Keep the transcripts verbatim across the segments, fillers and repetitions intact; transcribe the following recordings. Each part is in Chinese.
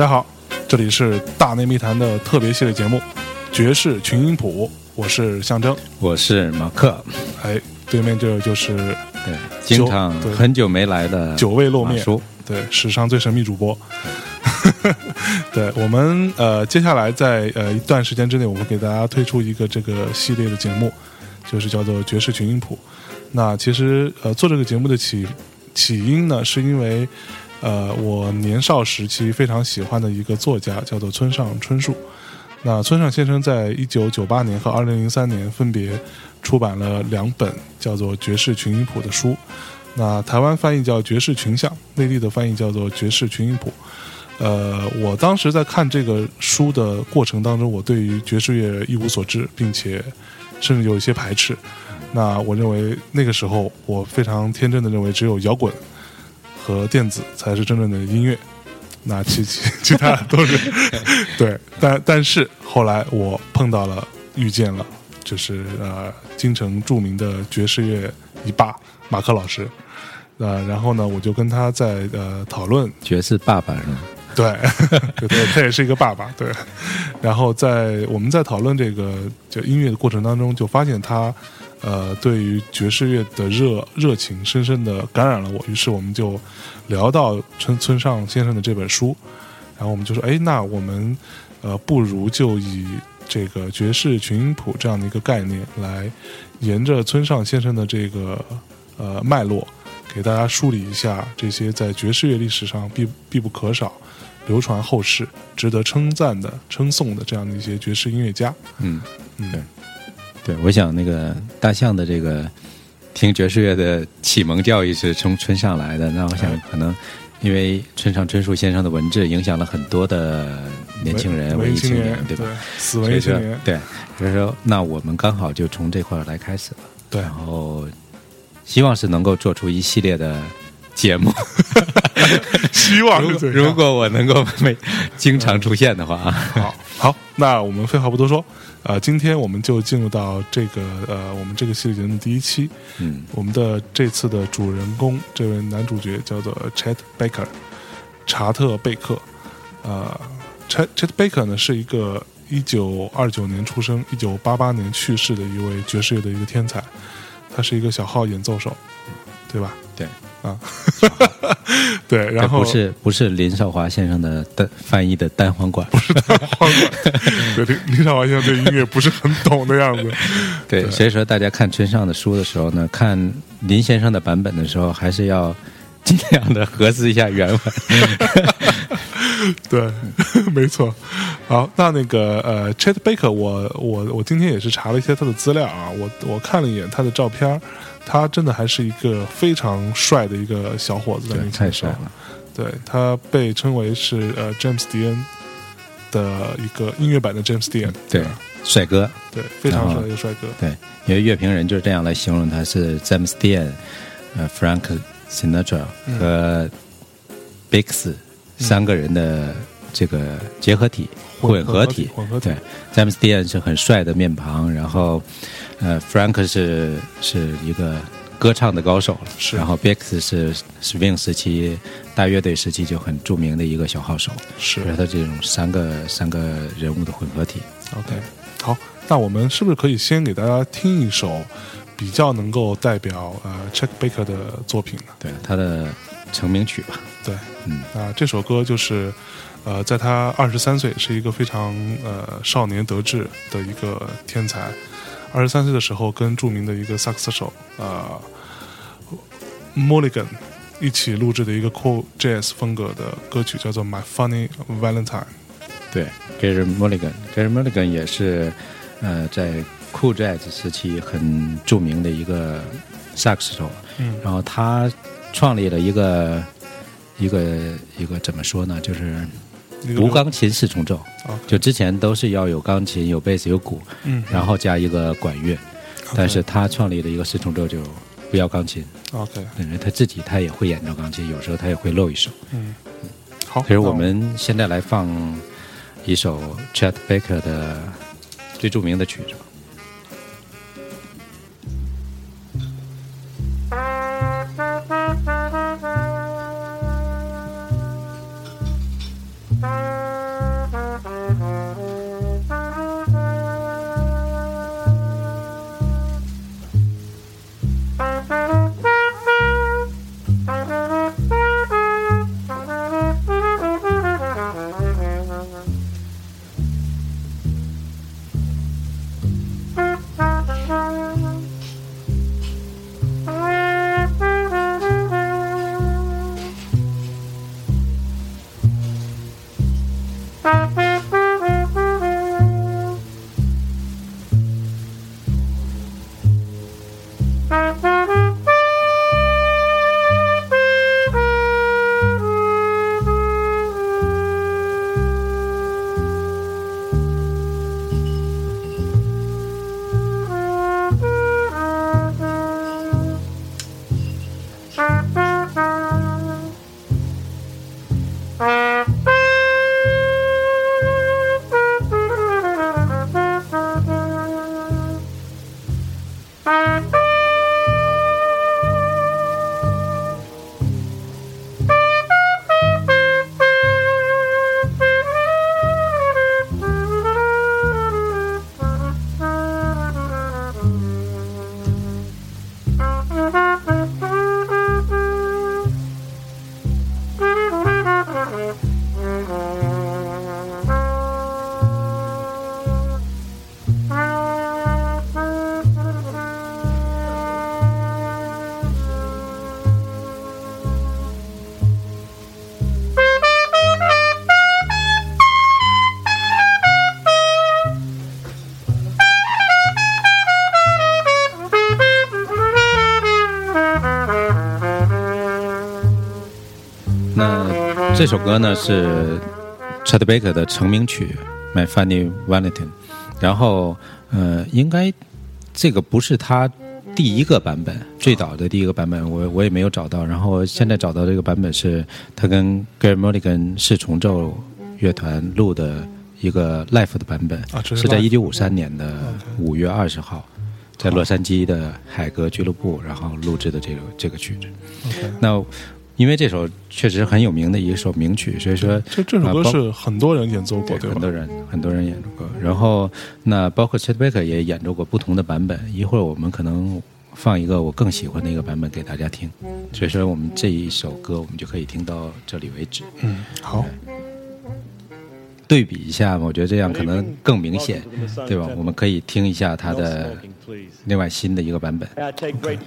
大家好，这里是大内密谈的特别系列节目爵士群音谱，我是象征，我是马克。哎，对面这就是对经常很久没来的久未露面，对，史上最神秘主播。对，我们呃接下来在呃一段时间之内，我们给大家推出一个这个系列的节目，就是叫做爵士群音谱。那其实呃做这个节目的起起因呢，是因为呃我年少时期非常喜欢的一个作家叫做村上春树。那村上先生在一九九八年和二零零三年分别出版了两本叫做爵士群音谱的书。那台湾翻译叫爵士群像，内地的翻译叫做爵士群音谱。呃，我当时在看这个书的过程当中，我对于爵士乐一无所知，并且甚至有一些排斥。那我认为那个时候我非常天真的认为，只有摇滚和电子才是真正的音乐，那其其其他的都是对。但但是后来我碰到了遇见了，就是呃京城著名的爵士乐一霸马克老师，呃，然后呢，我就跟他在呃讨论爵士爸爸是吗？对，对，他也是一个爸爸，对。然后在我们在讨论这个就音乐的过程当中，就发现他呃对于爵士乐的热热情深深的感染了我。于是我们就聊到村村上先生的这本书，然后我们就说，哎，那我们呃不如就以这个爵士群音谱这样的一个概念，来沿着村上先生的这个呃脉络，给大家梳理一下这些在爵士乐历史上必必不可少、流传后世、值得称赞的、称颂的这样的一些爵士音乐家。嗯嗯，对，对，我想那个大象的这个听爵士乐的启蒙教育是从村上来的。那我想可能因为村上春树先生的文字影响了很多的年轻人、文艺青年，对吧？死文艺青年，对。所以说，那我们刚好就从这块来开始了。对，然后。希望是能够做出一系列的节目希望如 果, 如果我能够没经常出现的话、嗯、好, 好那我们废话不多说，呃，今天我们就进入到这个呃，我们这个系列节目第一期。嗯，我们的这次的主人公这位男主角叫做 Chet Baker 查特贝克。呃 Chet, Chet Baker 呢是一个一九二九年出生一九八八年去世的一位爵士乐的一个天才，他是一个小号演奏手，对吧？对啊，对，然后不是不是林少华先生的翻译的单簧管，不是单簧管。对，林少华先生对音乐不是很懂的样子。对，对，所以说大家看村上的书的时候呢，看林先生的版本的时候，还是要尽量的核实一下原文。对，没错。好，那那个呃 Chet Baker 我我我今天也是查了一些他的资料啊，我我看了一眼他的照片，他真的还是一个非常帅的一个小伙子，对，太帅了。对，他被称为是呃 James Dean 的一个音乐版的 James Dean， 对，帅哥，对，非常帅的一个帅哥。对，因为乐评人就是这样来形容他，是 James Dean、呃、Frank Sinatra 和 Bix、嗯、三个人的这个结合体、混合体。混合体，对 ，James Dean 是很帅的面庞，然后呃 ，Frank 是是一个歌唱的高手，然后 Bix 是 Swing 时期、大乐队时期就很著名的一个小号手，是他这种三个三个人物的混合体。OK， 好，那我们是不是可以先给大家听一首比较能够代表呃 Chet Baker 的作品呢？对，他的成名曲吧。对，嗯，那这首歌就是。呃，在他二十三岁是一个非常呃少年得志的一个天才。二十三岁的时候，跟著名的一个萨克斯手呃 Mulligan 一起录制的一个 Cool Jazz 风格的歌曲，叫做 My Funny Valentine。对 ，Gerry Mulligan， Gerry Mulligan 也是呃在 Cool Jazz 时期很著名的一个萨克斯手。嗯，然后他创立了一个一个一个怎么说呢，就是。无钢琴四重奏、okay. 就之前都是要有钢琴有贝斯有鼓、嗯、然后加一个管乐、okay. 但是他创立了一个四重奏，就不要钢琴、okay. 因为他自己他也会演奏钢琴，有时候他也会露一手、嗯嗯、好，所以我们现在来放一首 Chet Baker 的最著名的曲子。Bye. 这首歌呢是 Chet Baker 的成名曲 My Funny Valentine， 然后呃，应该这个不是他第一个版本，最早的第一个版本我我也没有找到，然后现在找到这个版本是他跟 Gerry Mulligan 四重奏乐团录的一个 live 的版本、啊、是在一九五三年的五月二十号在洛杉矶的海格俱乐部然后录制的这个这个曲子、okay. 那因为这首确实很有名的一首名曲，所以说这这首歌是很多人演奏过， 对, 对吧？很多人很多人演奏过。然后那包括 Chet Baker 也演奏过不同的版本，一会儿我们可能放一个我更喜欢的一个版本给大家听。所以说我们这一首歌我们就可以听到这里为止。嗯，好。对比一下，我觉得这样可能更明显，对吧？我们可以听一下他的另外新的一个版本。Okay.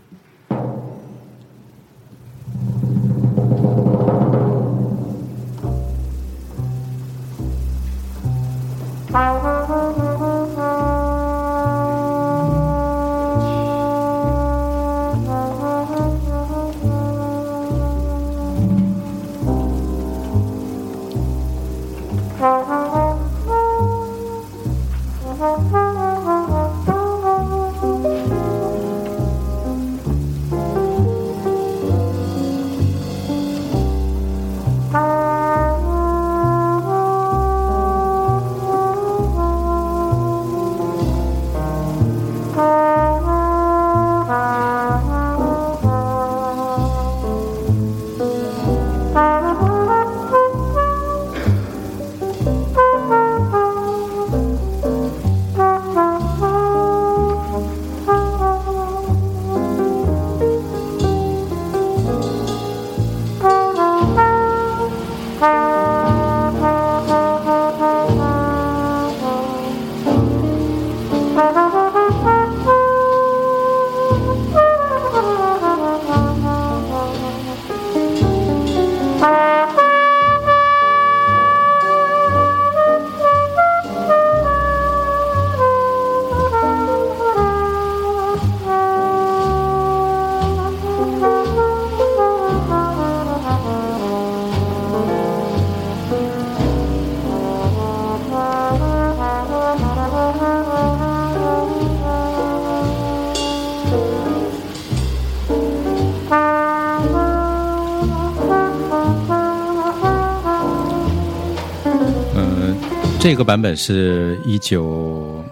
这个版本是一九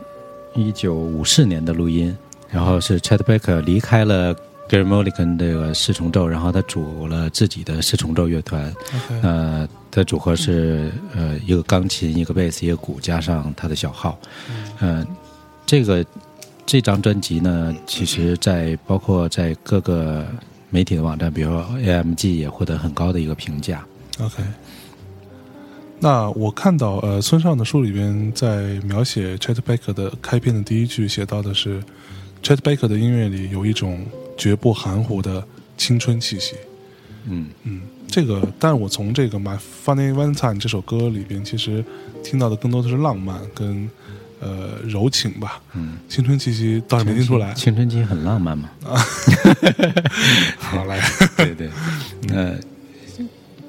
一九五四年的录音，然后是 Chet Baker 离开了 Gerry Mulligan 这个四重奏，然后他组了自己的四重奏乐团。Okay. 呃，他组合是呃一个钢琴、一个贝斯、一个鼓，加上他的小号。嗯、呃，这个这张专辑呢，其实在包括在各个媒体的网站，比如说 A M G 也获得很高的一个评价。OK。那我看到呃，村上的书里边在描写 Chet Baker 的开篇的第一句写到的是 Chet Baker 的音乐里有一种绝不含糊的青春气息。嗯嗯，这个，但我从这个 My Funny Valentine 这首歌里边其实听到的更多的是浪漫跟呃柔情吧。嗯，青春气息倒是没听出来。青春期很浪漫嘛。啊好来对对呃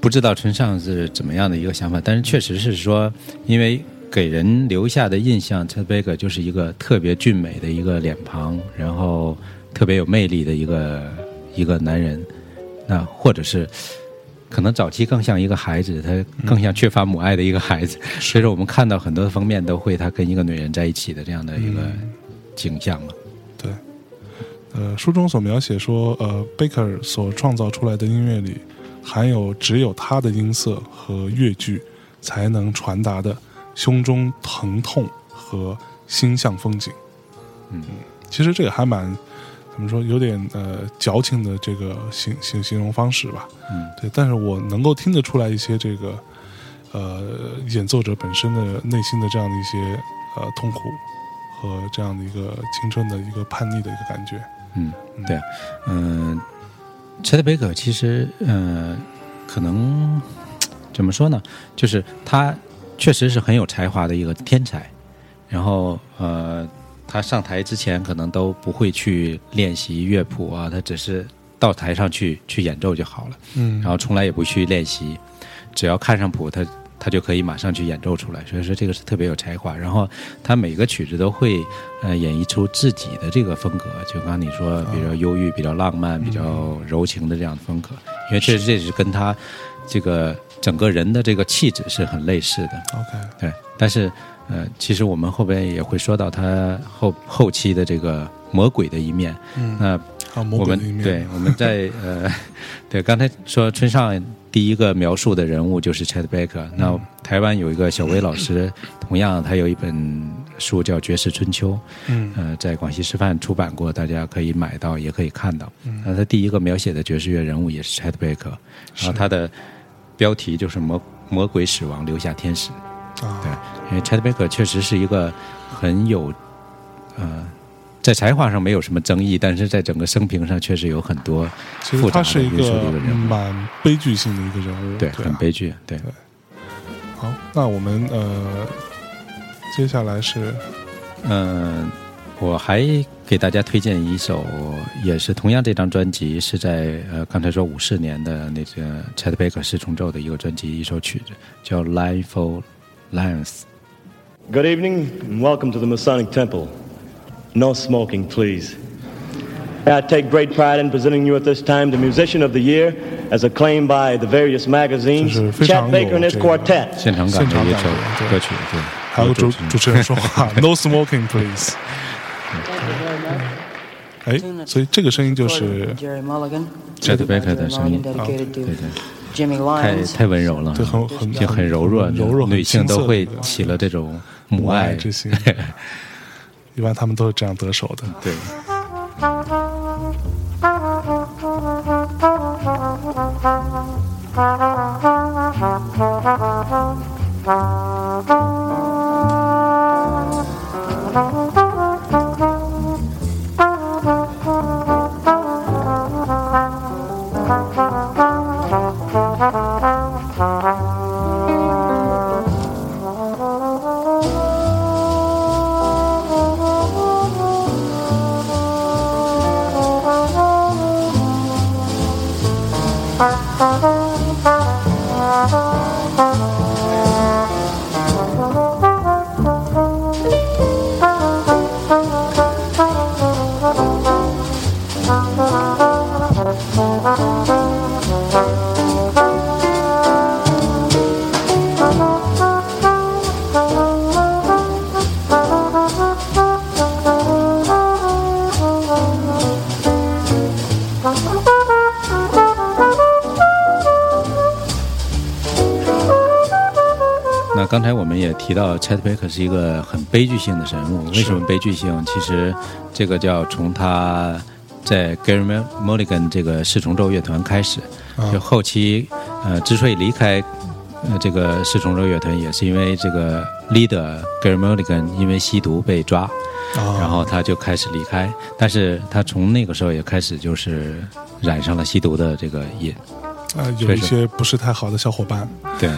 不知道村上是怎么样的一个想法，但是确实是说，因为给人留下的印象，Chet Baker就是一个特别俊美的一个脸庞，然后特别有魅力的一个一个男人，那或者是可能早期更像一个孩子，他更像缺乏母爱的一个孩子，嗯、所以说我们看到很多封面都会他跟一个女人在一起的这样的一个景象嘛。对，呃，书中所描写说，呃，贝克尔所创造出来的音乐里含有只有他的音色和乐句才能传达的胸中疼痛和心向风景。嗯，其实这个还蛮怎么说，有点呃矫情的这个形形形容方式吧。嗯，对，但是我能够听得出来一些这个呃演奏者本身的内心的这样的一些呃痛苦和这样的一个青春的一个叛逆的一个感觉。嗯，对、啊，嗯、呃，切特贝克其实呃可能怎么说呢，就是他确实是很有才华的一个天才，然后呃。他上台之前可能都不会去练习乐谱啊，他只是到台上去去演奏就好了，嗯，然后从来也不去练习，只要看上谱，他他就可以马上去演奏出来。所以说这个是特别有才华。然后他每个曲子都会呃演绎出自己的这个风格，就刚刚你说比较忧郁、比较浪漫、比较柔情的这样的风格，因为确实这是跟他这个整个人的这个气质是很类似的。OK， 对，但是。呃，其实我们后边也会说到他后后期的这个魔鬼的一面。嗯，那我们、啊、对我们在呃，对刚才说村上第一个描述的人物就是 Chet Baker、嗯。那台湾有一个小薇老师，同样他有一本书叫《爵士春秋》，嗯，呃，在广西师范出版过，大家可以买到，也可以看到。嗯、那他第一个描写的爵士乐人物也是 Chet Baker， 然后他的标题就是魔“魔鬼死亡留下天使”。对，因为 Chet Baker 确实是一个很有呃在才华上没有什么争议，但是在整个生平上确实有很多复杂的，其实他是一个蛮悲剧性的一个人物，对，对啊、很悲剧， 对, 对。好，那我们呃接下来是嗯、呃，我还给大家推荐一首，也是同样这张专辑是在呃刚才说五四年的那个 Chet Baker 四重奏的一个专辑，一首曲子叫 Line for Lions. Good evening and welcome to the Masonic Temple. No smoking, please. I take great pride in presenting you at this time the musician of the year as acclaimed by the various magazines, Chet Baker and his quartet. 现场感的一首歌曲，对，还有主主持人说话，No smoking, please. 哎，所以这个声音就是 Gerry Mulligan, Chet Baker 的声音，对对。太太温柔了，对，很很就很柔弱，柔弱女性都会起了这种母爱之心，一般他们都是这样得手的，对。刚才我们也提到 Chet Baker 是一个很悲剧性的人物，为什么悲剧性？其实这个叫从他在 Gerry Mulligan 这个四重奏乐团开始，就后期呃之所以离开、呃、这个四重奏乐团，也是因为这个 leader Gerry Mulligan 因为吸毒被抓，然后他就开始离开，但是他从那个时候也开始就是染上了吸毒的这个瘾，啊、呃，有一些不是太好的小伙伴，对。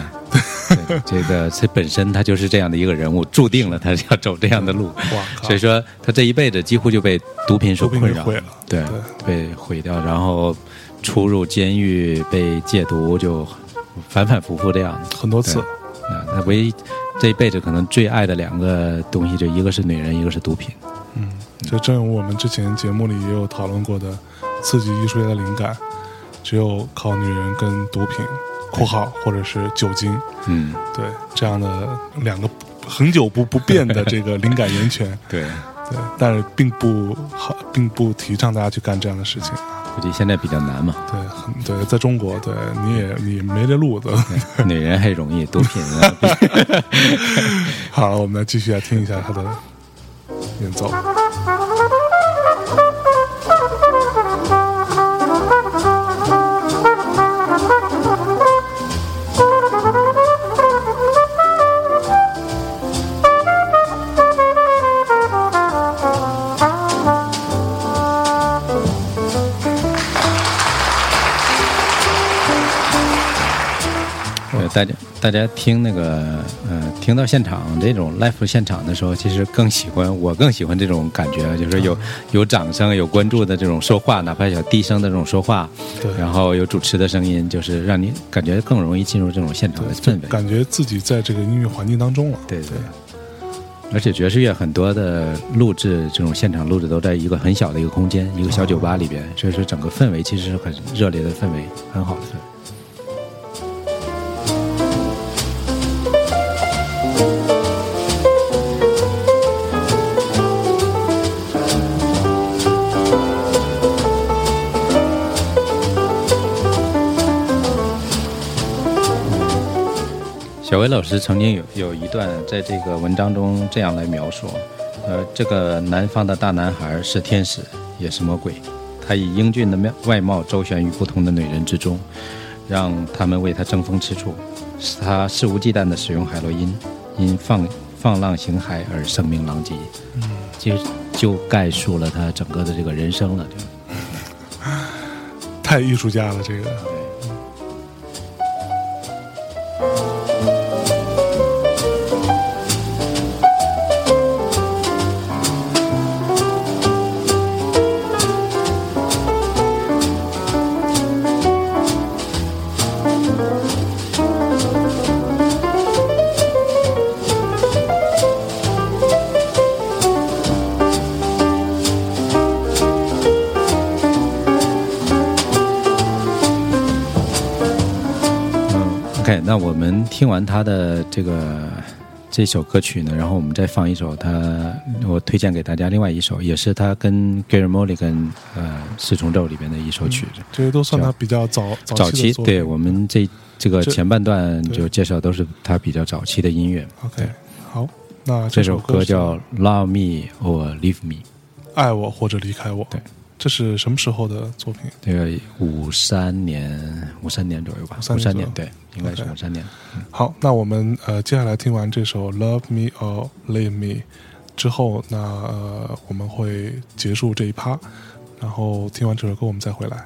对，这个他本身他就是这样的一个人物，注定了他要走这样的路，所以说他这一辈子几乎就被毒品所困扰，对，被毁掉，然后出入监狱被戒毒，就反反复复这样很多次。他唯一这一辈子可能最爱的两个东西，就一个是女人，一个是毒品。嗯，就正如我们之前节目里也有讨论过的，刺激艺术家的灵感只有靠女人跟毒品。括号或者是酒精，嗯，对，这样的两个恒久不不变的这个灵感源泉，对，对，但是并不好，并不提倡大家去干这样的事情。估计现在比较难嘛。对，很对，在中国，对你也你没这路子。女人还容易，毒品啊。好了，我们来继续来听一下他的演奏。大家大家听那个呃，听到现场这种 live 现场的时候，其实更喜欢我更喜欢这种感觉，就是有有掌声、有关注的这种说话，哪怕小低声的这种说话，对，然后有主持的声音，就是让你感觉更容易进入这种现场的氛围，感觉自己在这个音乐环境当中了。对对。而且爵士乐很多的录制，这种现场录制都在一个很小的一个空间，一个小酒吧里边，所以说整个氛围其实是很热烈的氛围，很好的氛围。小薇老师曾经有有一段在这个文章中这样来描述，呃，这个南方的大男孩是天使也是魔鬼，他以英俊的外貌周旋于不同的女人之中，让他们为他争风吃醋，使他肆无忌惮地使用海洛因，因放放浪形骸而声名狼藉。嗯，就就概述了他整个的这个人生了，就太艺术家了这个。那我们听完他的这个这首歌曲呢，然后我们再放一首他，我推荐给大家另外一首，也是他跟 Gerry Mulligan 呃四重奏里边的一首曲子。嗯，这些都算他比较早早期。对，我们这这个前半段就介绍都是他比较早期的音乐。OK， 好，那这首歌叫 Love Me or Leave Me， 爱我或者离开我。对。这是什么时候的作品？这个五三年，五三年左右吧。五三年，对，应该是五三年。Okay. 嗯，好，那我们呃接下来听完这首《Love Me or Leave Me》之后，那呃我们会结束这一趴，然后听完这首歌我们再回来。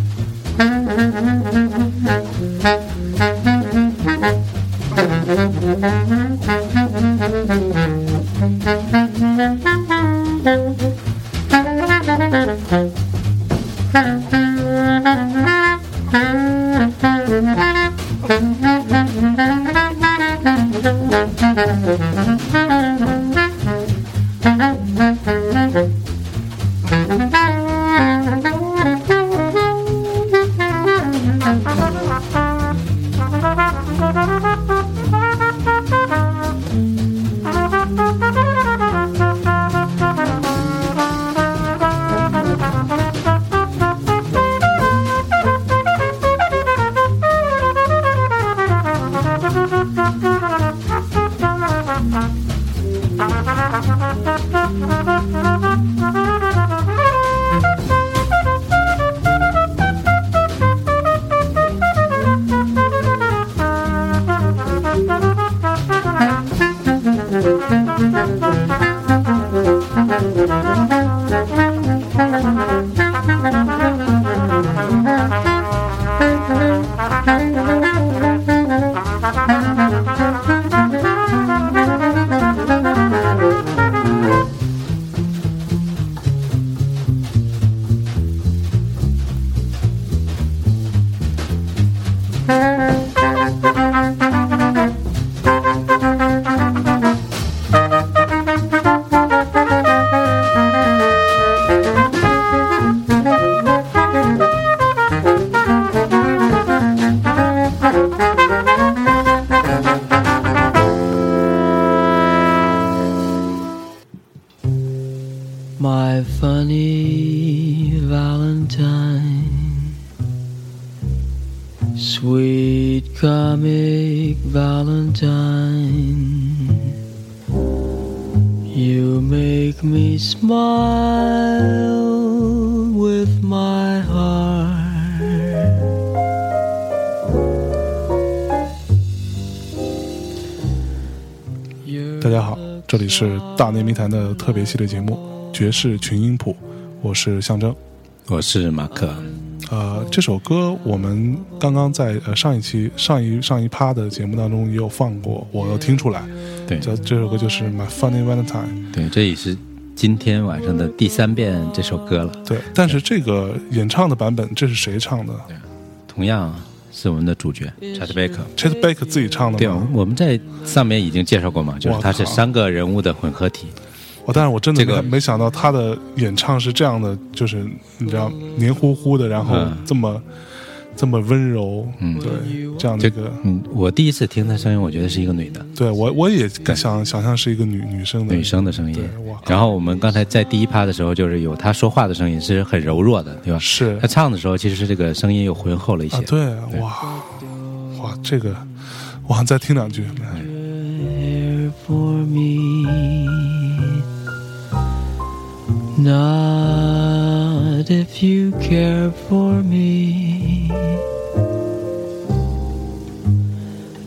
My funny Valentine, sweet comic Valentine, you make me smile with my heart。 大家好，这里是大内密谈的特别系列节目爵士群英谱，我是象征，我是马克。呃，这首歌我们刚刚在、呃、上一期上一上一趴的节目当中也有放过，我有听出来。对，这这首歌就是 My Funny Valentine。对，这也是今天晚上的第三遍这首歌了。对，但是这个演唱的版本，这是谁唱的？对，同样是我们的主角 Chet Baker。Chet Baker 自己唱的吗？对，我们在上面已经介绍过嘛，就是他是三个人物的混合体。哦，但是我真的 没,、这个、没想到他的演唱是这样的，就是你知道黏糊糊的，然后这么、嗯、这么温柔，嗯，对，这样的一个，嗯，我第一次听他声音，我觉得是一个女的，对我我也想想象是一个女女生的女生的声音。然后我们刚才在第一趴的时候，就是有他说话的声音是很柔弱的，对吧？是他唱的时候，其实是这个声音又浑厚了一些。啊、对, 对，哇哇，这个，我想再听两句。Not if you care for me.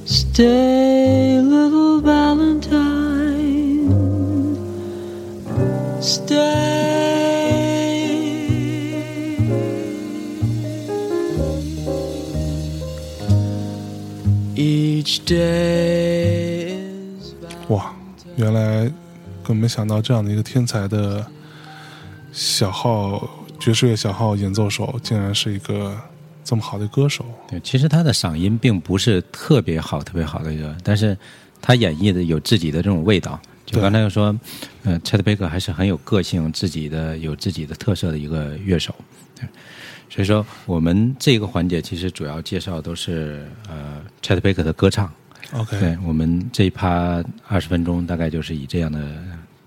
Stay, little Valentine. Stay. Each day is Valentine. 哇，原来根本没想到这样的一个天才的小号爵士乐小号演奏手竟然是一个这么好的歌手。对，其实他的嗓音并不是特别好特别好的一个，但是他演绎的有自己的这种味道。就刚才又说呃 Chet Baker 还是很有个性，自己的有自己的特色的一个乐手。对，所以说我们这个环节其实主要介绍都是呃 Chet Baker 的歌唱。 OK， 对，我们这一趴二十分钟大概就是以这样的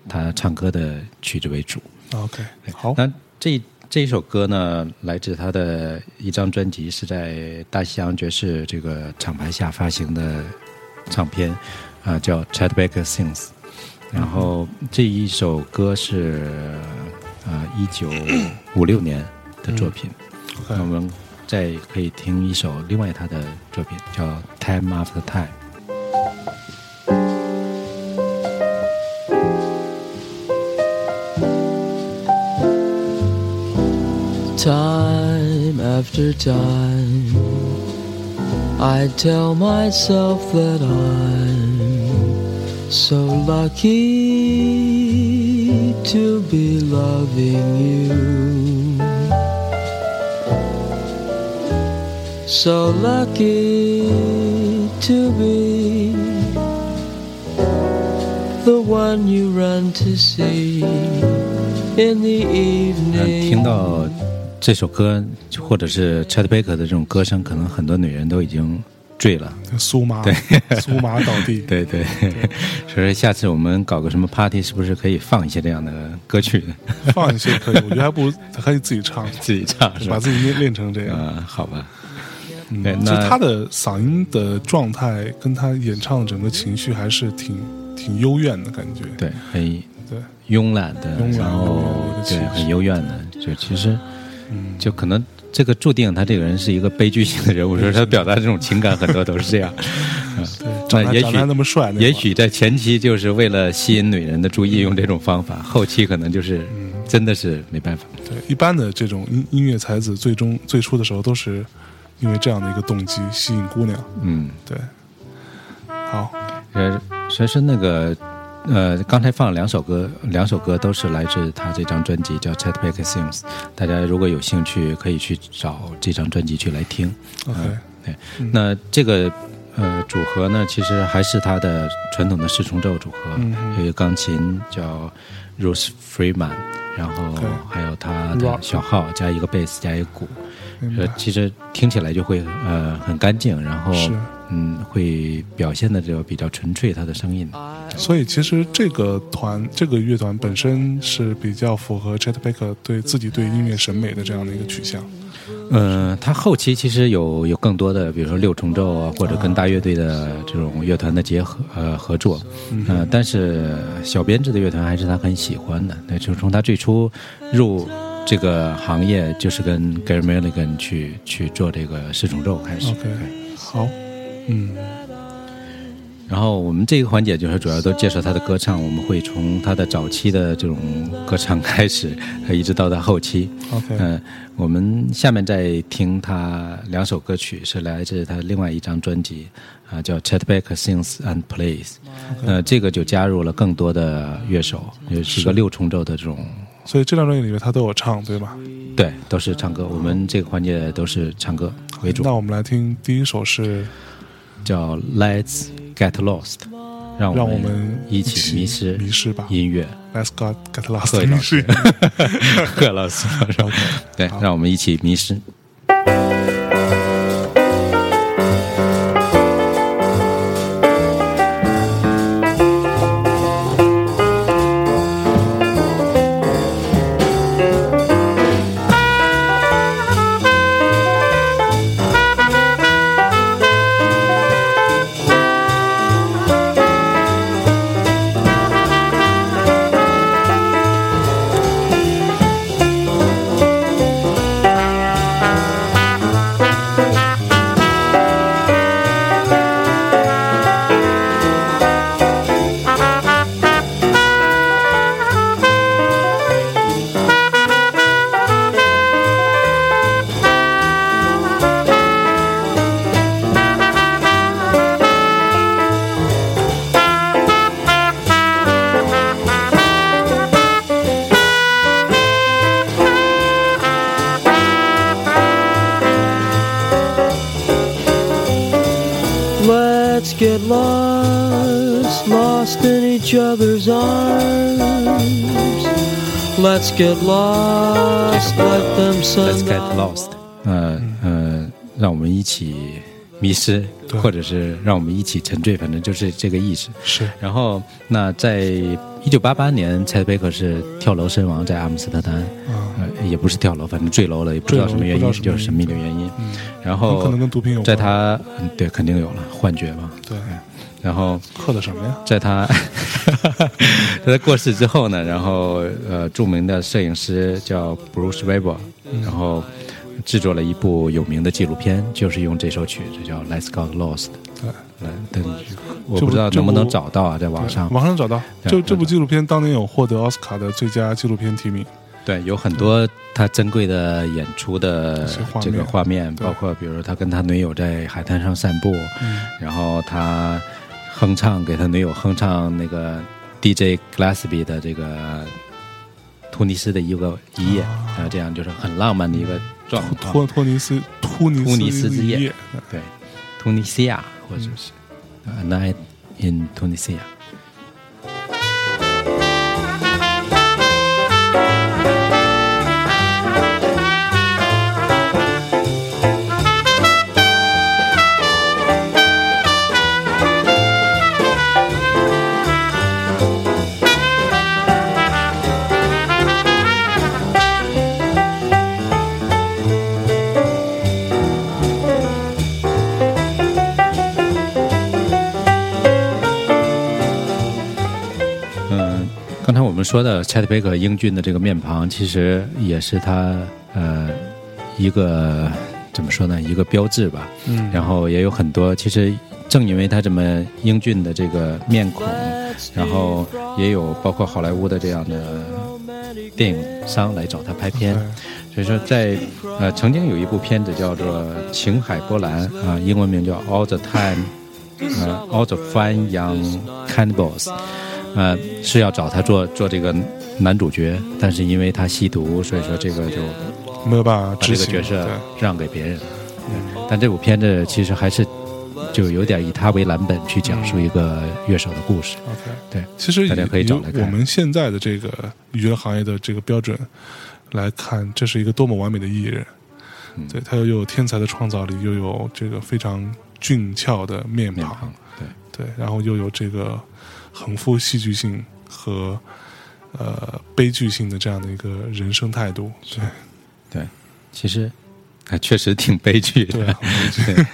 他唱歌的曲子为主。OK， 好。那这这一首歌呢，来自他的一张专辑，是在大西洋爵士这个厂牌下发行的唱片，啊、呃，叫 Chet Baker Sings。然后这一首歌是啊一九五六年的作品。那、嗯 okay. 我们再可以听一首另外他的作品，叫 Time After Time。Time after time, I tell myself that I'm so lucky to be loving you. So lucky to be the one you run to see in the evening.这首歌或者是 Chet Baker 的这种歌声，可能很多女人都已经醉了，酥麻，对，酥麻倒地，对对。所以下次我们搞个什么 party， 是不是可以放一些这样的歌曲？放一些可以，我觉得还不如还是自己唱，自己唱，把自己练练成这样啊、呃，好吧？嗯，就他的嗓音的状态跟他演唱的整个情绪还是挺挺幽怨的感觉，对，很对慵懒的，然后对很幽怨的，就其实。嗯，就可能这个注定他这个人是一个悲剧性的人物，说他表达这种情感很多都是这样。对，那也许那么帅，也许在前期就是为了吸引女人的注意用这种方法，后期可能就是真的是没办法。对，一般的这种音音乐才子最终最初的时候都是因为这样的一个动机吸引姑娘。嗯，对。好，呃，所以说那个呃，刚才放了两首歌，两首歌都是来自他这张专辑叫 Chet Baker Sings， 大家如果有兴趣可以去找这张专辑去来听。OK，呃、对、嗯，那这个呃组合呢，其实还是他的传统的四重奏组合，嗯、有一个钢琴叫 Russ Freeman， 然后还有他的小号、okay. 加一个贝斯加一个鼓，呃，其实听起来就会呃很干净，然后。是嗯，会表现的就比较纯粹，他的声音。所以其实这个团，这个乐团本身是比较符合 Chet Baker 对自己对音乐审美的这样的一个取向。嗯、呃，他后期其实有有更多的，比如说六重奏啊，或者跟大乐队的这种乐团的结合呃合作。嗯、呃，但是小编制的乐团还是他很喜欢的，那就从他最初入。这个行业就是跟 Gerry Mulligan 去去做这个四重奏开始。OK， 好，嗯。然后我们这个环节就是主要都介绍他的歌唱，我们会从他的早期的这种歌唱开始，一直到他后期。OK， 嗯、呃，我们下面再听他两首歌曲，是来自他另外一张专辑啊、呃，叫《Chet Baker Sings and Plays》。呃，这个就加入了更多的乐手，也是个六重奏的这种。所以这张专辑里面他都有唱，对吧？对，都是唱歌。我们这个环节都是唱歌为主。那我们来听第一首是叫 Let's Get Lost， 让我们一起迷失迷失吧音乐。Let's Get Get Lost， 迷失。贺老师，OK， 对，让我们一起迷失。Get lost, lost in each other's arms. Let's get lost, let them somehow. Let's get lost. 呃呃，让我们一起迷失，或者是让我们一起沉醉，反正就是这个意思。是。然后，那在一九八八年，Chet Baker是跳楼身亡在阿姆斯特丹。啊、嗯呃，也不是跳楼，反正坠楼了，也不知道什么原因，就是神秘的原因。嗯、然后可能跟毒品有关。在他、嗯，对，肯定有了幻觉嘛。对。然后喝的什么呀？在他在他过世之后呢，然后呃，著名的摄影师叫 Bruce Weber，、嗯、然后。制作了一部有名的纪录片，就是用这首曲子叫 Let's Get Lost。 对，来，但我不知道能不能找到啊，在网上网上找到。就这部纪录片当年有获得奥斯卡的最佳纪录片提名。对，有很多他珍贵的演出的这个画面，包括比如他跟他女友在海滩上散步，然后他哼唱给他女友哼唱那个 D J Gillespie 的这个突尼斯的一个一夜，然后这样就是很浪漫的一个状况。突突尼斯突尼斯突尼斯之夜，对，突尼西亚或者是、嗯、A Night in Tunisia。我们说的 Chet Baker 英俊的这个面庞，其实也是他呃一个怎么说呢，一个标志吧。嗯，然后也有很多，其实正因为他这么英俊的这个面孔，然后也有包括好莱坞的这样的电影商来找他拍片。Okay. 所以说在，在呃曾经有一部片子叫做《情海波澜》啊、呃，英文名叫《All the Time》，呃，《All the Fine Young Cannibals》，呃，是要找他做做这个男主角，但是因为他吸毒，所以说这个就没有办法把这个角色让给别人。嗯、但这部片子其实还是就有点以他为蓝本去讲述一个乐手的故事。Okay. 对，其实大家可以找来看。我们现在的这个娱乐行业的这个标准来看，这是一个多么完美的艺人！嗯、对，他又有天才的创造力，又有这个非常俊俏的面庞，面庞对对，然后又有这个横幅戏剧性和呃悲剧性的这样的一个人生态度。对对，其实。啊，确实挺悲剧的。对啊，对。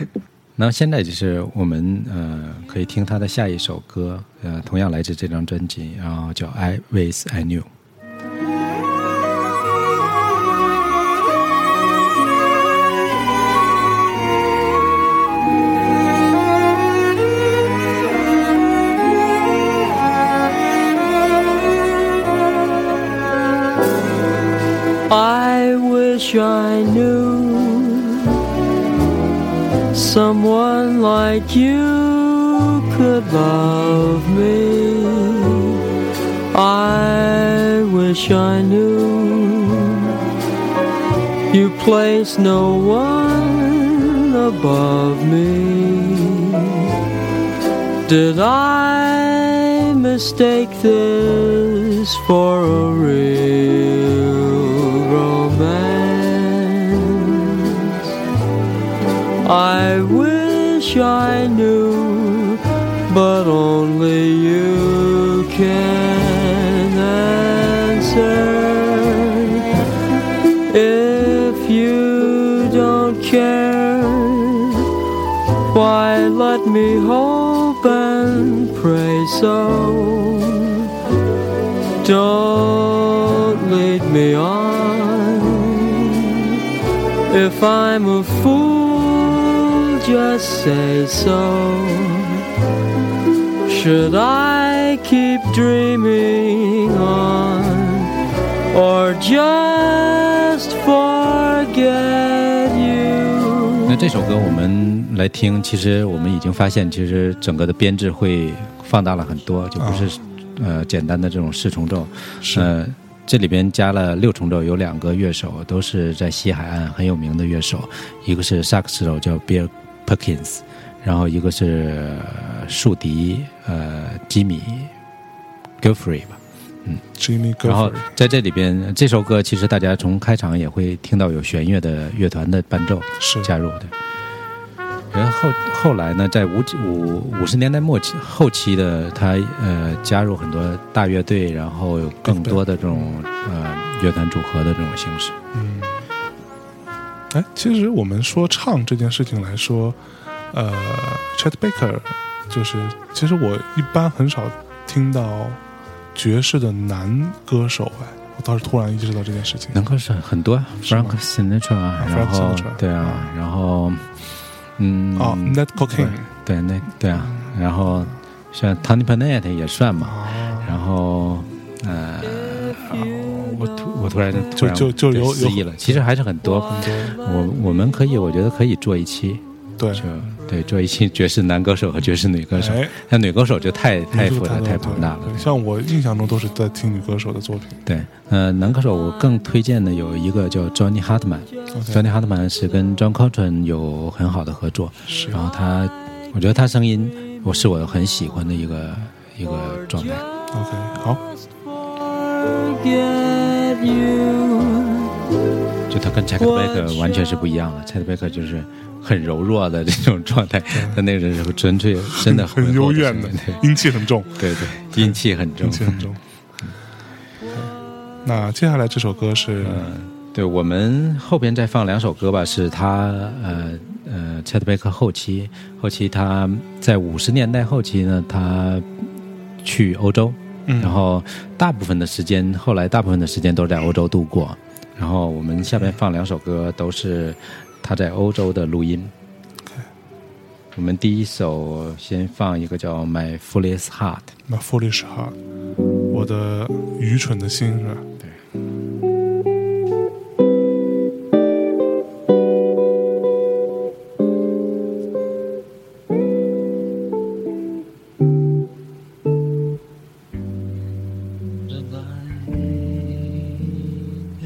那现在就是我们呃，可以听他的下一首歌，呃，同样来自这张专辑，然后叫《I Wish I Knew》。I wish I knew.Someone like you could love me. I wish I knew you place no one above me. Did I mistake this for a real romance?I wish I knew, but only you can answer. If you don't care, why let me hope and pray so? Don't lead me on. If I'm a fool,Just say so. Should I keep dreaming on, or just forget you? 那这首歌我们来听，其实我们已经发现，其实整个的编制会放大了很多，就不是、啊、呃简单的这种四重奏，是。呃这里边加了六重奏，有两个乐手都是在西海岸很有名的乐手，一个是萨克斯手叫 Bill Perkins， 然后一个是竖笛呃 Jimmy Giuffre 吧，嗯 ，Jimmy Giuffre。然后在这里边，这首歌其实大家从开场也会听到有弦乐的乐团的伴奏加入的。然后后来呢，在五五五十年代末期后期的他呃加入很多大乐队，然后有更多的这种呃乐团组合的这种形式。嗯，哎，其实我们说唱这件事情来说，呃 ，Chet Baker 就是其实我一般很少听到爵士的男歌手哎。我倒是突然意识到这件事情。男歌手很多 ，Frank Sinatra， 然后、啊、对啊，然后。嗯哦 ，Net Cooking 对那 对, 对啊，然后像 Tony Bennett 也算嘛，哦、然后呃，我突我突然就就就有失忆了，其实还是很多很多。我我们可以，我觉得可以做一期，对对，做一期爵士男歌手和爵士女歌手，那、哎、女歌手就太太复杂太庞大了。像我印象中都是在听女歌手的作品。对，呃，男歌手我更推荐的有一个叫 Johnny Hartman。Johnny Hartman 是跟 John Coltrane 有很好的合作，然后他，我觉得他声音我是我很喜欢的一个一个状态。OK， 好，就他跟 Chet Baker 完全是不一样的。Chet Baker 就是很柔弱的这种状态，但那个时候纯粹真的 很, 很幽怨的，阴气很重。对对，阴气很重，阴气很重。那接下来这首歌是。嗯对我们后边再放两首歌吧，是他呃呃切特贝克后期后期他在五十年代后期呢，他去欧洲、嗯，然后大部分的时间后来大部分的时间都在欧洲度过，然后我们下边放两首歌都是他在欧洲的录音。Okay. 我们第一首先放一个叫《My Foolish Heart》，《My Foolish Heart》，我的愚蠢的心是吧？对。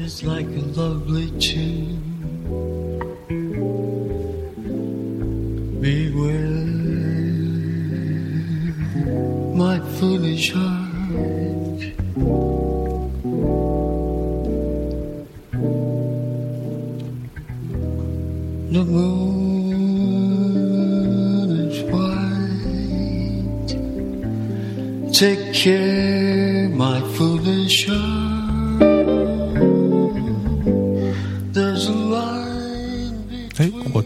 is like a lovely tune. Beware my foolish heart. The moon is white. Take care, my foolish heart.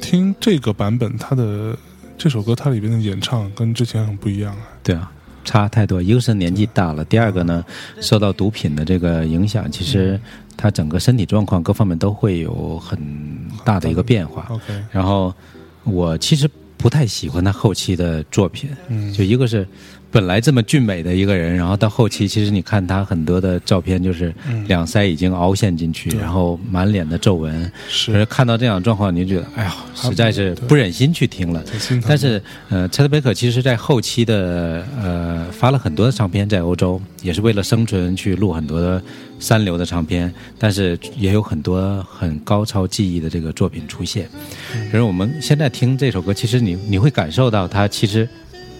听这个版本，它的这首歌它里边的演唱跟之前很不一样啊。对啊，差太多。一个是年纪大了，第二个呢，受到毒品的这个影响，其实他整个身体状况各方面都会有很大的一个变化。Okay. 然后我其实不太喜欢他后期的作品，嗯，就一个是本来这么俊美的一个人，然后到后期，其实你看他很多的照片，就是两腮已经凹陷进去，嗯、然后满脸的皱纹。是看到这样的状况，你就觉得哎呀，实在是不忍心去听了。但是，呃，Chet Baker其实在后期的呃发了很多的唱片，在欧洲也是为了生存去录很多的三流的唱片，但是也有很多很高超技艺的这个作品出现。而、嗯、我们现在听这首歌，其实你你会感受到他其实。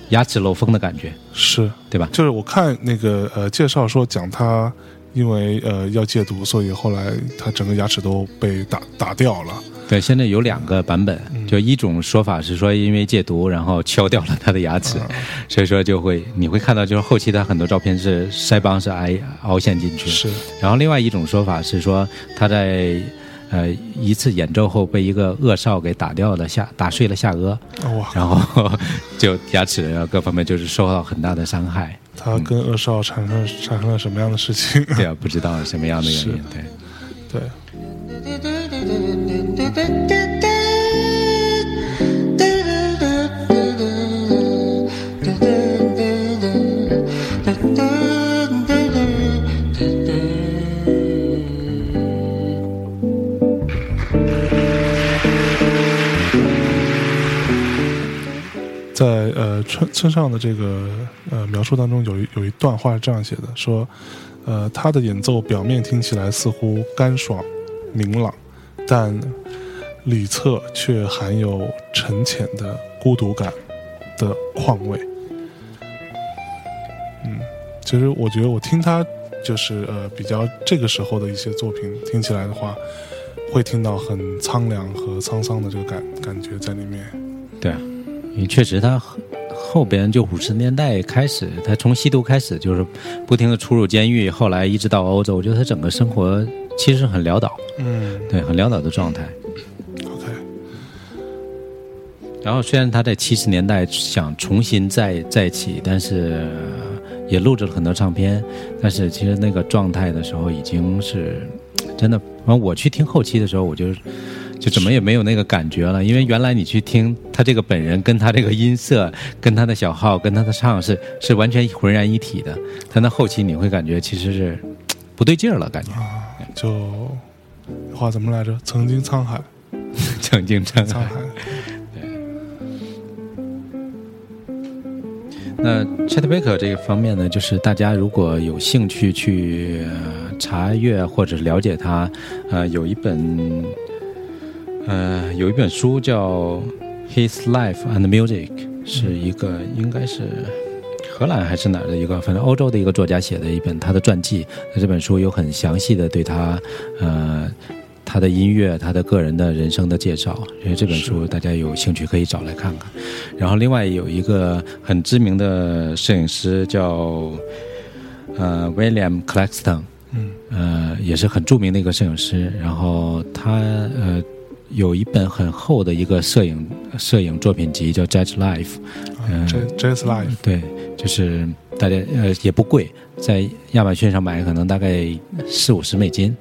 牙齿漏风的感觉是对吧？就是我看那个呃介绍说讲他因为呃要戒毒，所以后来他整个牙齿都被打打掉了。对，现在有两个版本，嗯、就一种说法是说因为戒毒，然后敲掉了他的牙齿，嗯、所以说就会你会看到就是后期他很多照片是腮帮是挨凹陷进去。是。然后另外一种说法是说他在。呃，一次演奏后被一个恶少给打掉了下打碎了下颚，哦、然后就牙齿啊各方面就是受到很大的伤害。他跟恶少产生、嗯、产生了什么样的事情？对啊，不知道什么样的原因。对，对。在呃村村上的这个呃描述当中有一有一段话是这样写的，说呃他的演奏表面听起来似乎干爽明朗，但里侧却含有沉潜的孤独感的况味。嗯，其实我觉得我听他就是呃比较这个时候的一些作品听起来的话，会听到很苍凉和沧桑的这个感感觉在里面。对，也确实他后边就五十年代开始，他从吸毒开始就是不停的出入监狱，后来一直到欧洲，我觉得他整个生活其实很潦倒。嗯，对，很潦倒的状态。 OK， 然后虽然他在七十年代想重新再再起，但是也录制了很多唱片，但是其实那个状态的时候已经是真的，我去听后期的时候我就就怎么也没有那个感觉了，因为原来你去听他这个本人跟他这个音色跟他的小号跟他的唱是是完全浑然一体的，但到后期你会感觉其实是不对劲儿了感觉、啊、就话怎么来着，曾经沧海曾经沧 海, 沧海。那 Chet Baker 这个方面呢，就是大家如果有兴趣去、呃、查阅或者了解他，呃，有一本呃，有一本书叫《His Life and Music》，是一个应该是荷兰还是哪的一个，反正欧洲的一个作家写的一本他的传记。那这本书有很详细的对他呃他的音乐、他的个人的人生的介绍，因为这本书大家有兴趣可以找来看看。然后另外有一个很知名的摄影师叫呃 William Claxton， 嗯，呃，也是很著名的一个摄影师。然后他呃。有一本很厚的一个摄影摄影作品集叫 Jazz Life， 嗯、呃 Jazz Life， 对，就是大家呃也不贵，在亚马逊上买可能大概四五十美金，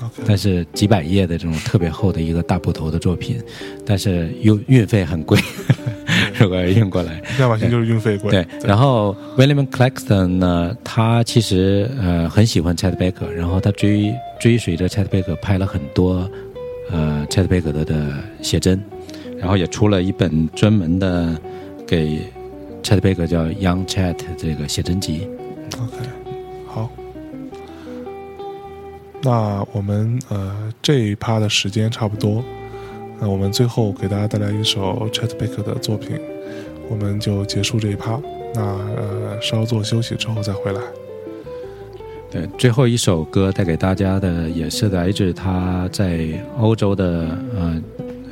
okay. 但是几百页的这种特别厚的一个大部头的作品，但是运运费很贵，如果运过来，亚马逊就是运费贵。对，对对，然后 William Claxton 呢，他其实呃很喜欢 Chet Baker， 然后他追追随着 Chet Baker 拍了很多。呃 Chet Baker 的写真，然后也出了一本专门的给 Chet Baker 叫 Young Chet 这个写真集。 OK， 好，那我们呃这一趴的时间差不多，那我们最后给大家带来一首 Chet Baker 的作品，我们就结束这一趴。那呃稍作休息之后再回来。对，最后一首歌带给大家的也是来自他在欧洲的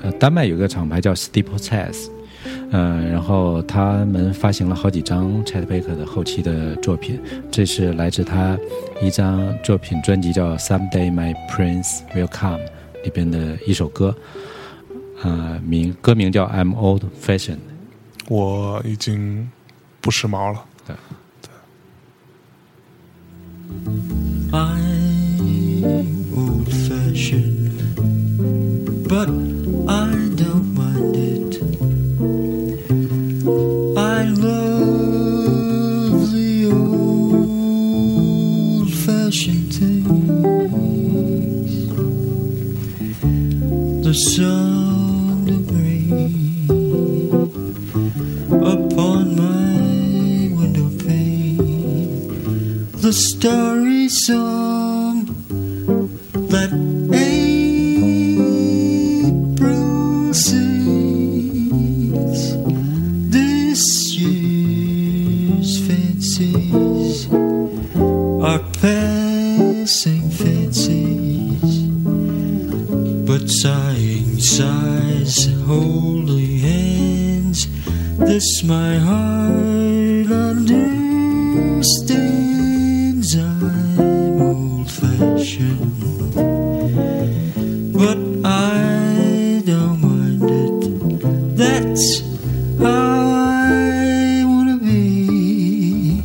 呃丹麦有个厂牌叫 SteepleChase， 呃然后他们发行了好几张 Chet Baker 的后期的作品，这是来自他一张作品专辑叫 Someday My Prince Will Come 里边的一首歌，呃名歌名叫 I'm Old Fashioned， 我已经不时髦了。对。I'm old-fashioned, but I don't mind it. I love the old-fashioned taste. The sound of rain upon my windowpane. The starry song that April sings, this year's fancies are passing fancies, but sighing sighs, holding hands, this my heart understands. I but I don't mind it. That's how I wanna be,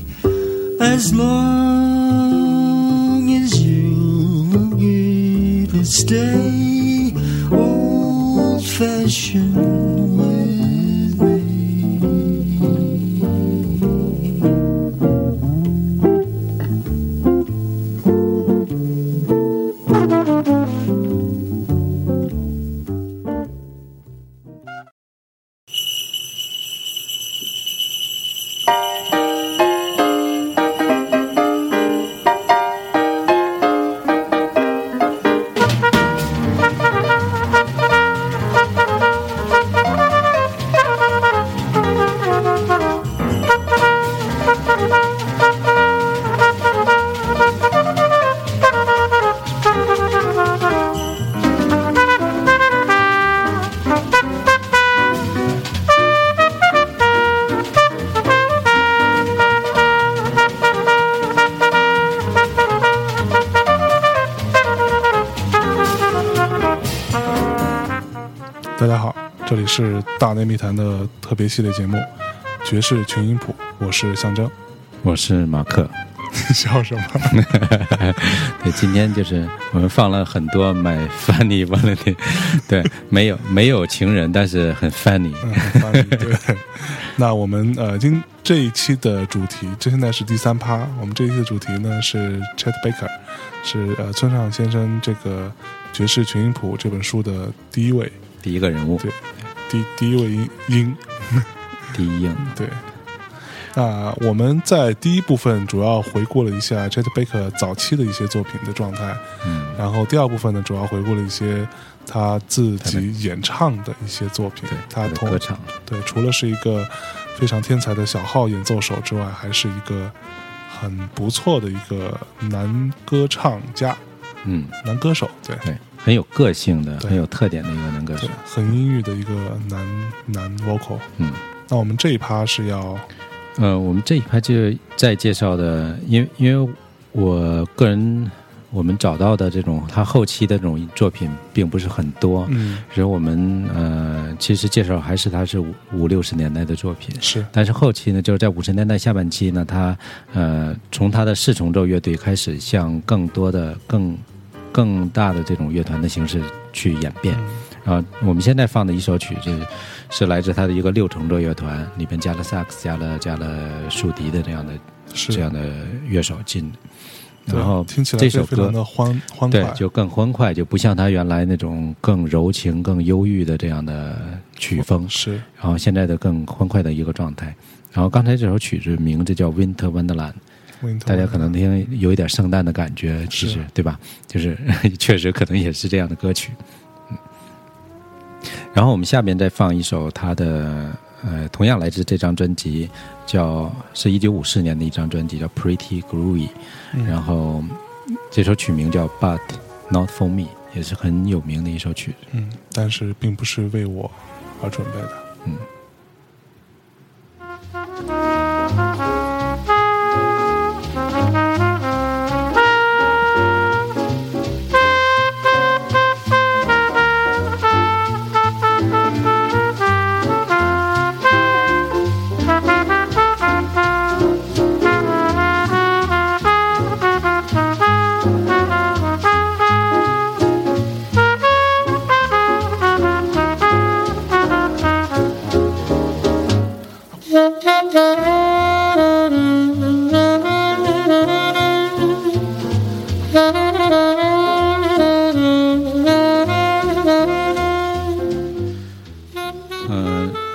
as long as you agree to stay old-fashioned with me.大内密谈的特别系列节目爵士群音谱，我是象征，我是马克。笑什么？对，今天就是我们放了很多 My Funny Valentine， 对，没有没有情人，但是很 funny，嗯，很 funny。 对，那我们呃今这一期的主题，这现在是第三趴，我们这一期的主题呢是 Chet Baker， 是呃村上先生这个爵士群音谱这本书的第一位第一个人物，对。第, 第一位鹰，第一鹰，对。那我们在第一部分主要回顾了一下 Chet Baker 早期的一些作品的状态，嗯，然后第二部分呢，主要回顾了一些他自己演唱的一些作品，他同歌唱，对，除了是一个非常天才的小号演奏手之外，还是一个很不错的一个男歌唱家，嗯，男歌手，对。对，很有个性的，很有特点的一个男歌手，很阴郁的一个男男 vocal。嗯，那我们这一趴是要，呃，我们这一趴就在介绍的，因为因为我个人我们找到的这种他后期的这种作品并不是很多，嗯，所以我们呃其实介绍还是他是五五六十年代的作品，是，但是后期呢，就是在五十年代下半期呢，他呃从他的四重奏乐队开始向更多的更。更大的这种乐团的形式去演变，然后我们现在放的一首曲子是来自他的一个六重奏乐团，里边加了萨克斯，加了加了竖笛的这样的这样的乐手进，然后这首歌听起来非常的欢欢快，对，就更欢快，就不像他原来那种更柔情、更忧郁的这样的曲风，是，然后现在的更欢快的一个状态。然后刚才这首曲子名字叫《Winter Wonderland》。大家可能听有一点圣诞的感觉，其实对吧？就是确实可能也是这样的歌曲。嗯、然后我们下边再放一首他的呃，同样来自这张专辑，叫是一九五四年的一张专辑，叫《Pretty Groovy》，嗯，然后这首曲名叫《But Not For Me》，也是很有名的一首曲子。嗯，但是并不是为我而准备的。嗯。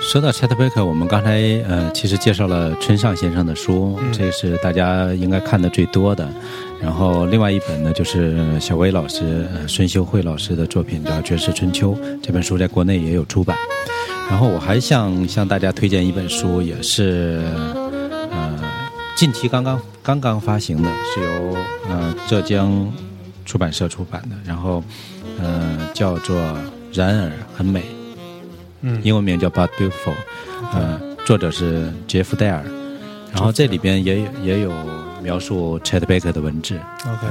说到 Chet Baker， 我们刚才呃其实介绍了村上先生的书，嗯，这是大家应该看的最多的。然后另外一本呢，就是小威老师、呃、孙修慧老师的作品叫《爵士春秋》，这本书在国内也有出版。然后我还想向大家推荐一本书，也是呃近期刚刚刚刚发行的，是由呃浙江出版社出版的，然后呃叫做《然而很美》。嗯，英文名叫 But Beautiful， 呃，作者是 Jeff Dare， 然后这里边也有也有描述 Chet Baker 的文字。OK，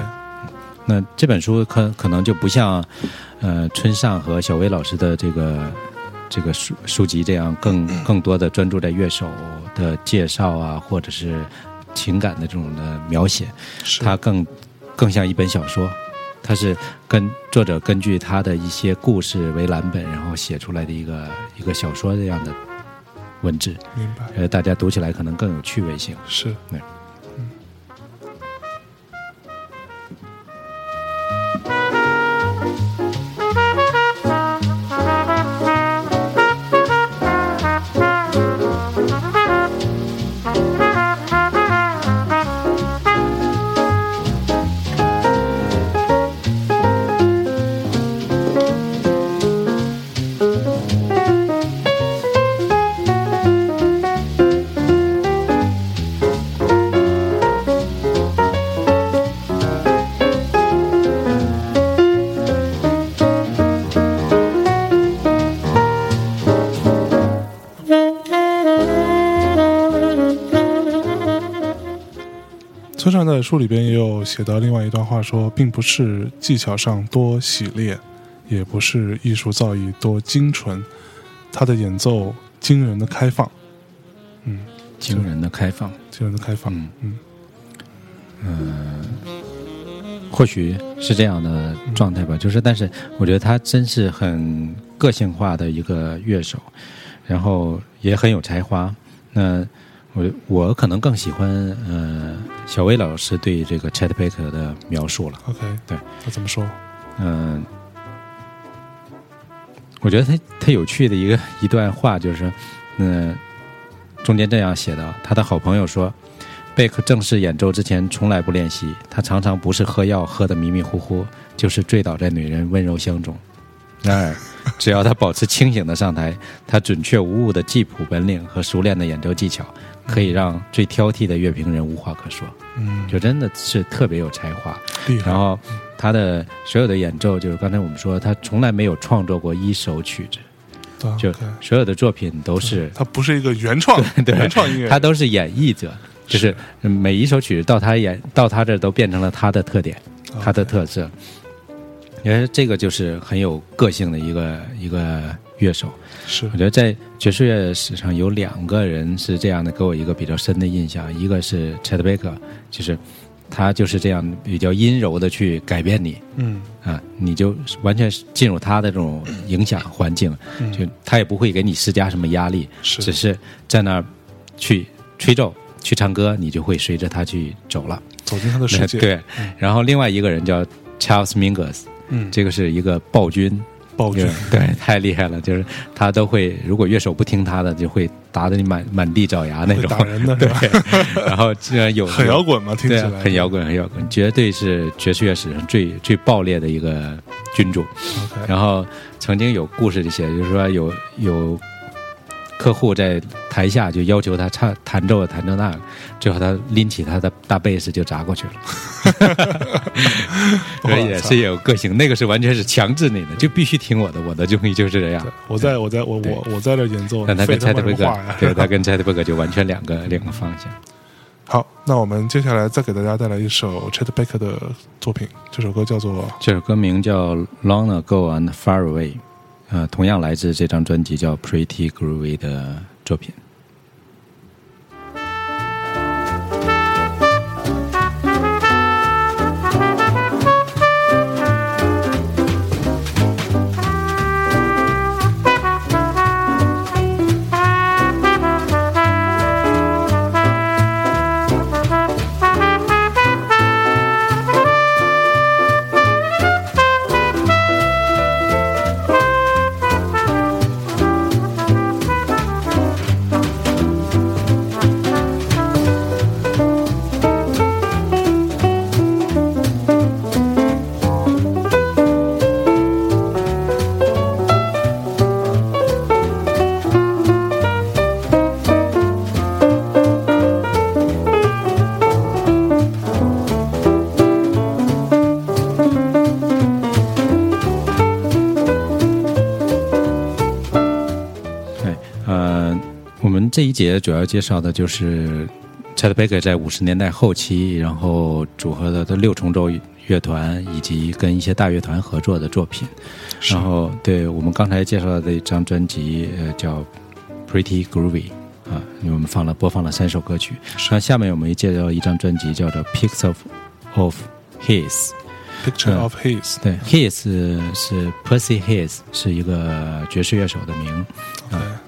那这本书可可能就不像呃村上和小威老师的这个这个书书籍这样更更多的专注在乐手的介绍啊，或者是情感的这种的描写，它更更像一本小说。它是跟作者根据他的一些故事为蓝本，然后写出来的一个一个小说这样的文字，明白？呃，大家读起来可能更有趣味性。是，对。村上在书里边也有写到另外一段话说，并不是技巧上多洗练，也不是艺术造诣多精纯，他的演奏惊人的开放。嗯，惊人的开放，惊人的开放。嗯嗯，呃、或许是这样的状态吧，嗯，就是但是我觉得他真是很个性化的一个乐手，然后也很有才华。那我我可能更喜欢呃小威老师对这个 Chet Baker 的描述了。 OK， 对，他怎么说？嗯、呃，我觉得他他有趣的一个一段话就是嗯、呃，中间这样写的，他的好朋友说，贝克正式演奏之前从来不练习，他常常不是喝药喝得迷迷糊糊，就是醉倒在女人温柔乡中。然而只要他保持清醒的上台，他准确无误的记谱本领和熟练的演奏技巧，可以让最挑剔的乐评人无话可说。嗯，就真的是特别有才华。然后他的所有的演奏，就是刚才我们说他从来没有创作过一首曲子，就所有的作品都是他不是一个原创原创音乐，他都是演绎者，就是每一首曲子到他演到他这都变成了他的特点，他的特色。因为这个就是很有个性的一个一个乐手。是，我觉得在爵士乐史上有两个人是这样的，给我一个比较深的印象。一个是 Chet Baker， 就是他就是这样比较阴柔的去改变你，嗯啊，你就完全进入他的这种影响环境，嗯，就他也不会给你施加什么压力，是，只是在那儿去吹奏去唱歌，你就会随着他去走了，走进他的世界。对，嗯，然后另外一个人叫 Charles Mingus。嗯，这个是一个暴君，暴君，对，太厉害了，就是他都会，如果乐手不听他的，就会打得你满满地找牙那种，打人的，对。然后竟然有很摇滚嘛，听起来很摇滚，很摇滚，绝对是爵士乐史上最最爆裂的一个君主。Okay. 然后曾经有故事里写，就是说有有客户在台下就要求他唱弹奏弹奏那个，最后他拎起他的大贝斯就砸过去了。所以也是有个性，那个是完全是强制你的，就必须听我的，我的东西就是这样。我在我在我我我在这演奏，但他跟Chet Baker，对，他跟Chet Baker就完全两个两个方向。好，那我们接下来再给大家带来一首 Chet Baker 的作品，这首歌叫做这首歌名叫 Long Ago and Far Away。呃，同样来自这张专辑叫《Pretty Groovy》的作品。这一节主要介绍的就是Chet Baker在五十年代后期，然后组合的六重奏乐团以及跟一些大乐团合作的作品。然后，对我们刚才介绍的一张专辑，呃，叫《Pretty Groovy》啊，我们放了播放了三首歌曲。那下面我们介绍一张专辑，叫做《Picture of His》。Picture of His，呃、对 ，His 是 Percy His， 是一个爵士乐手的名。Okay. 啊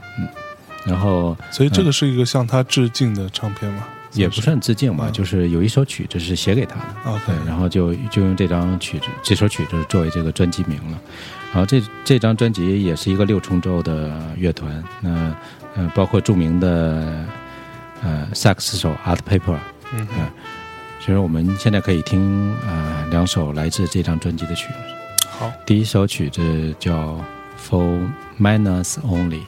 然后，所以这个是一个向他致敬的唱片吗？嗯、也不算致敬吧、嗯，就是有一首曲子是写给他的。OK，、嗯、然后就就用这张曲子，这首曲子作为这个专辑名了。然后这这张专辑也是一个六重奏的乐团，那呃, 呃包括著名的呃萨克斯手 Art Pepper， 嗯、呃，所以我们现在可以听啊、呃、两首来自这张专辑的曲子。好，第一首曲子叫 For Minors Only。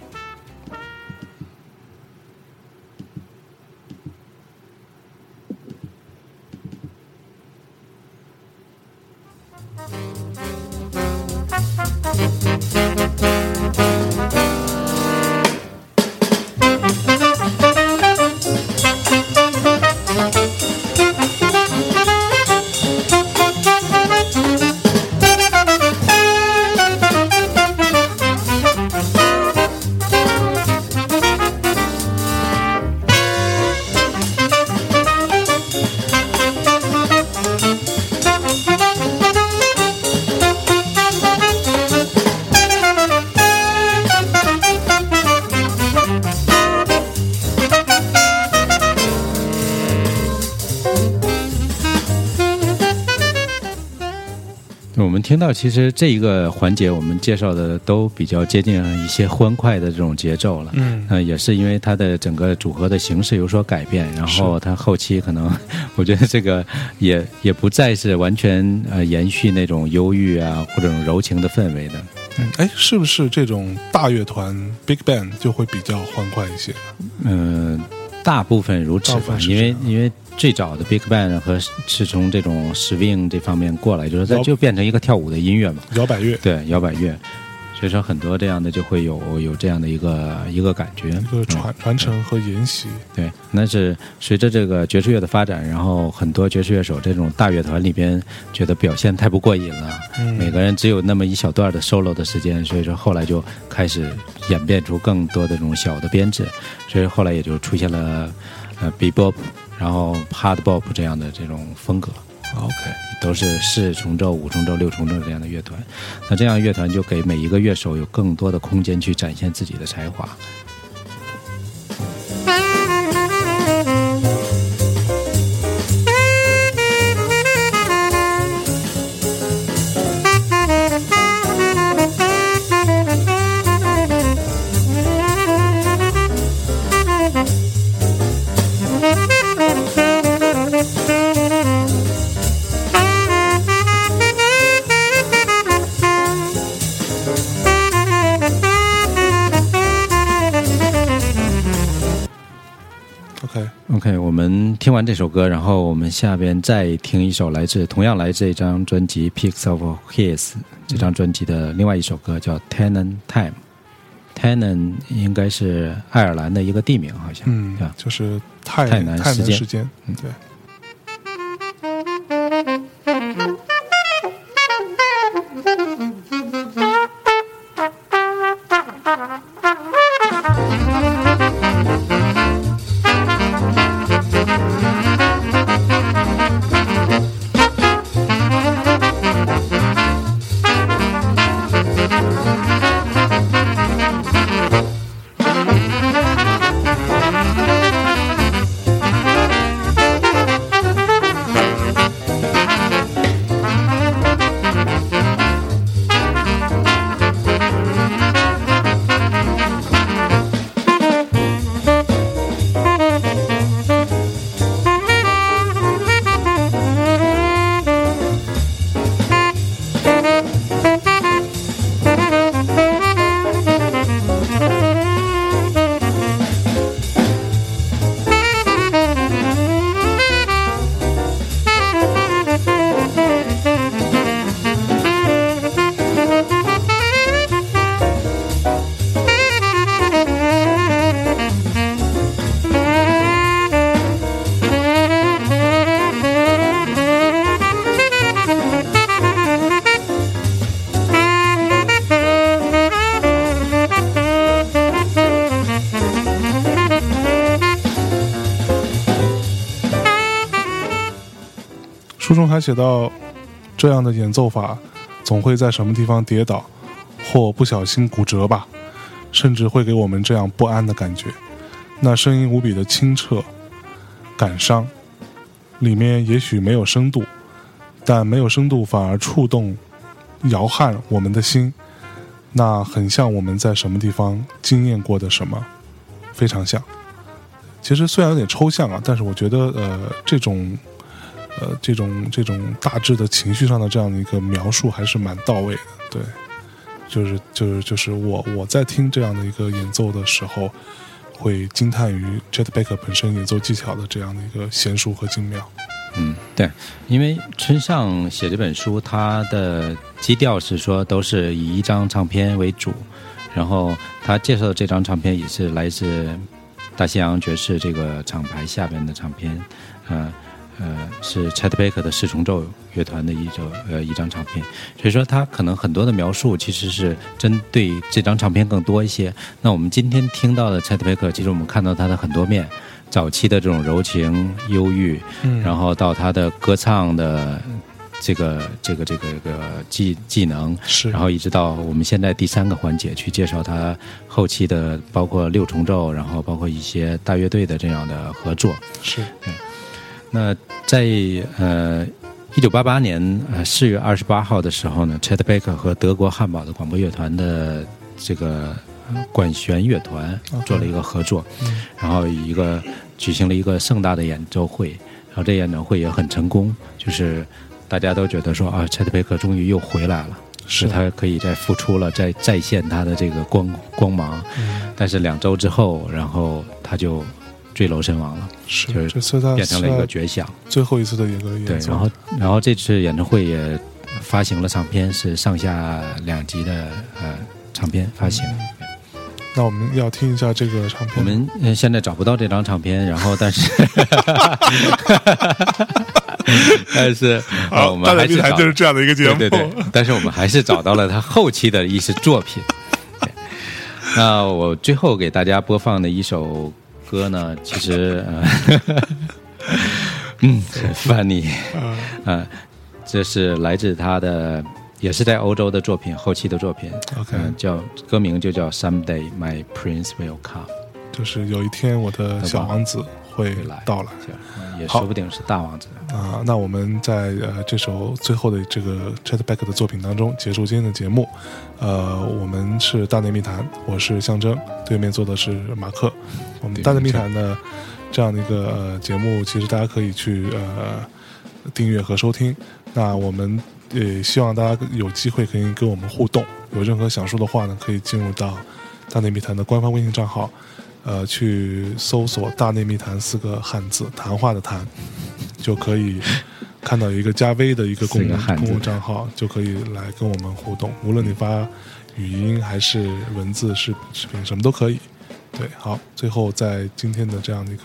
听到其实这一个环节我们介绍的都比较接近一些欢快的这种节奏了，嗯、呃，也是因为它的整个组合的形式有所改变，然后它后期可能我觉得这个也也不再是完全呃延续那种忧郁啊或者柔情的氛围的。嗯，哎，是不是这种大乐团 Big Band 就会比较欢快一些？嗯、呃。大部分如此吧，因为因为最早的 Big Band 和是从这种 swing 这方面过来，就是它就变成一个跳舞的音乐嘛，摇摆乐，对，摇摆乐，所以说很多这样的就会有有这样的一个一个感觉，一个传传承和沿袭。对，对，那是随着这个爵士乐的发展，然后很多爵士乐手这种大乐团里边觉得表现太不过瘾了，嗯、每个人只有那么一小段的 solo 的时间，所以说后来就开始演变出更多的这种小的编制，所以后来也就出现了呃 bebop， 然后 hard bop 这样的这种风格。OK， 都是四重奏、五重奏、六重奏这样的乐团，那这样的乐团就给每一个乐手有更多的空间去展现自己的才华。OK， 我们听完这首歌，然后我们下边再听一首来自同样来自这张专辑《Picture of His》这张专辑的另外一首歌，叫《Tenon Time》。Tenon 应该是爱尔兰的一个地名，好像，嗯，是吧？就是泰泰南时间，时间嗯，对。书中还写到，这样的演奏法总会在什么地方跌倒，或不小心骨折吧，甚至会给我们这样不安的感觉。那声音无比的清澈，感伤，里面也许没有深度，但没有深度反而触动、摇撼我们的心。那很像我们在什么地方经验过的什么，非常像。其实虽然有点抽象啊，但是我觉得，呃，这种。呃，这种这种大致的情绪上的这样的一个描述还是蛮到位的，对，就是就是就是我我在听这样的一个演奏的时候，会惊叹于 Chet Baker 本身演奏技巧的这样的一个娴熟和精妙。嗯，对，因为村上写这本书，他的基调是说都是以一张唱片为主，然后他介绍的这张唱片也是来自大西洋爵士这个厂牌下边的唱片，呃。呃，是 Chet Baker 的四重奏乐团的一首呃一张唱片，所以说他可能很多的描述其实是针对这张唱片更多一些。那我们今天听到的 Chet Baker， 其实我们看到他的很多面，早期的这种柔情、忧郁，嗯、然后到他的歌唱的这个这个这个这个技技能，是，然后一直到我们现在第三个环节去介绍他后期的，包括六重奏，然后包括一些大乐队的这样的合作，是，嗯。那在呃一九八八年呃四月二十八号的时候呢， Chet Baker 和德国汉堡的广播乐团的这个管弦乐团做了一个合作， okay. 然后一个举行了一个盛大的演奏会，然后这演奏会也很成功，就是大家都觉得说啊 ，Chet Baker 终于又回来了。是他可以再复出了，再再现他的这个光光芒，嗯。但是两周之后，然后他就。坠楼身亡了，是，就是变成了一个绝响。最后一次的一个演奏，对，然后然后这次演唱会也发行了唱片，是上下两集的呃唱片发行。嗯。那我们要听一下这个唱片。我们现在找不到这张唱片，然后但是，但是啊，我们还是找就是这样的一个节目，对对对，但是我们还是找到了他后期的一些作品。那我最后给大家播放的一首。歌呢，其实，呃、嗯，很 funny， 啊、呃，这是来自他的，也是在欧洲的作品，后期的作品。OK，呃、叫歌名就叫 Someday My Prince Will Come， 就是有一天我的小王子会到来，也说不定是大王子啊。那我们在呃这首最后的这个 Chet Baker 的作品当中结束今天的节目。呃，我们是大内密谈，我是象征，对面坐的是马克。我们大内密谈的这样的一个、呃、节目，其实大家可以去呃订阅和收听。那我们也希望大家有机会可以跟我们互动，有任何想说的话呢，可以进入到大内密谈的官方微信账号呃，去搜索大内密谈四个汉字，谈话的谈，就可以看到一个加微的一个公共账号，就可以来跟我们互动，无论你发语音还是文字、视频，什么都可以。对，好，最后在今天的这样的一个、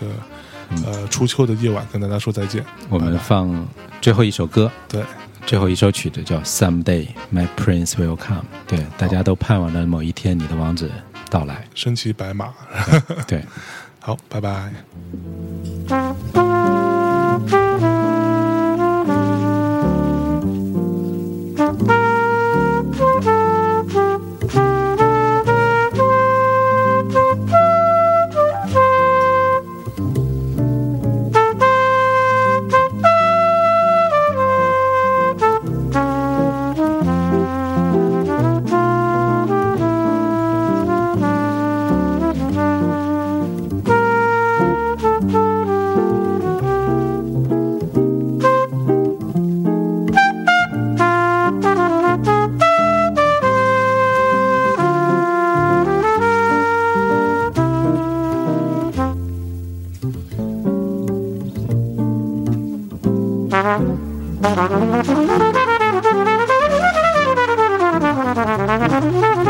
嗯、呃初秋的夜晚跟大家说再见，我们放最后一首歌，对，最后一首曲子叫 Someday My Prince Will Come， 对，大家都盼望着某一天你的王子到来，身骑白马，对，对好，拜拜。Thank you.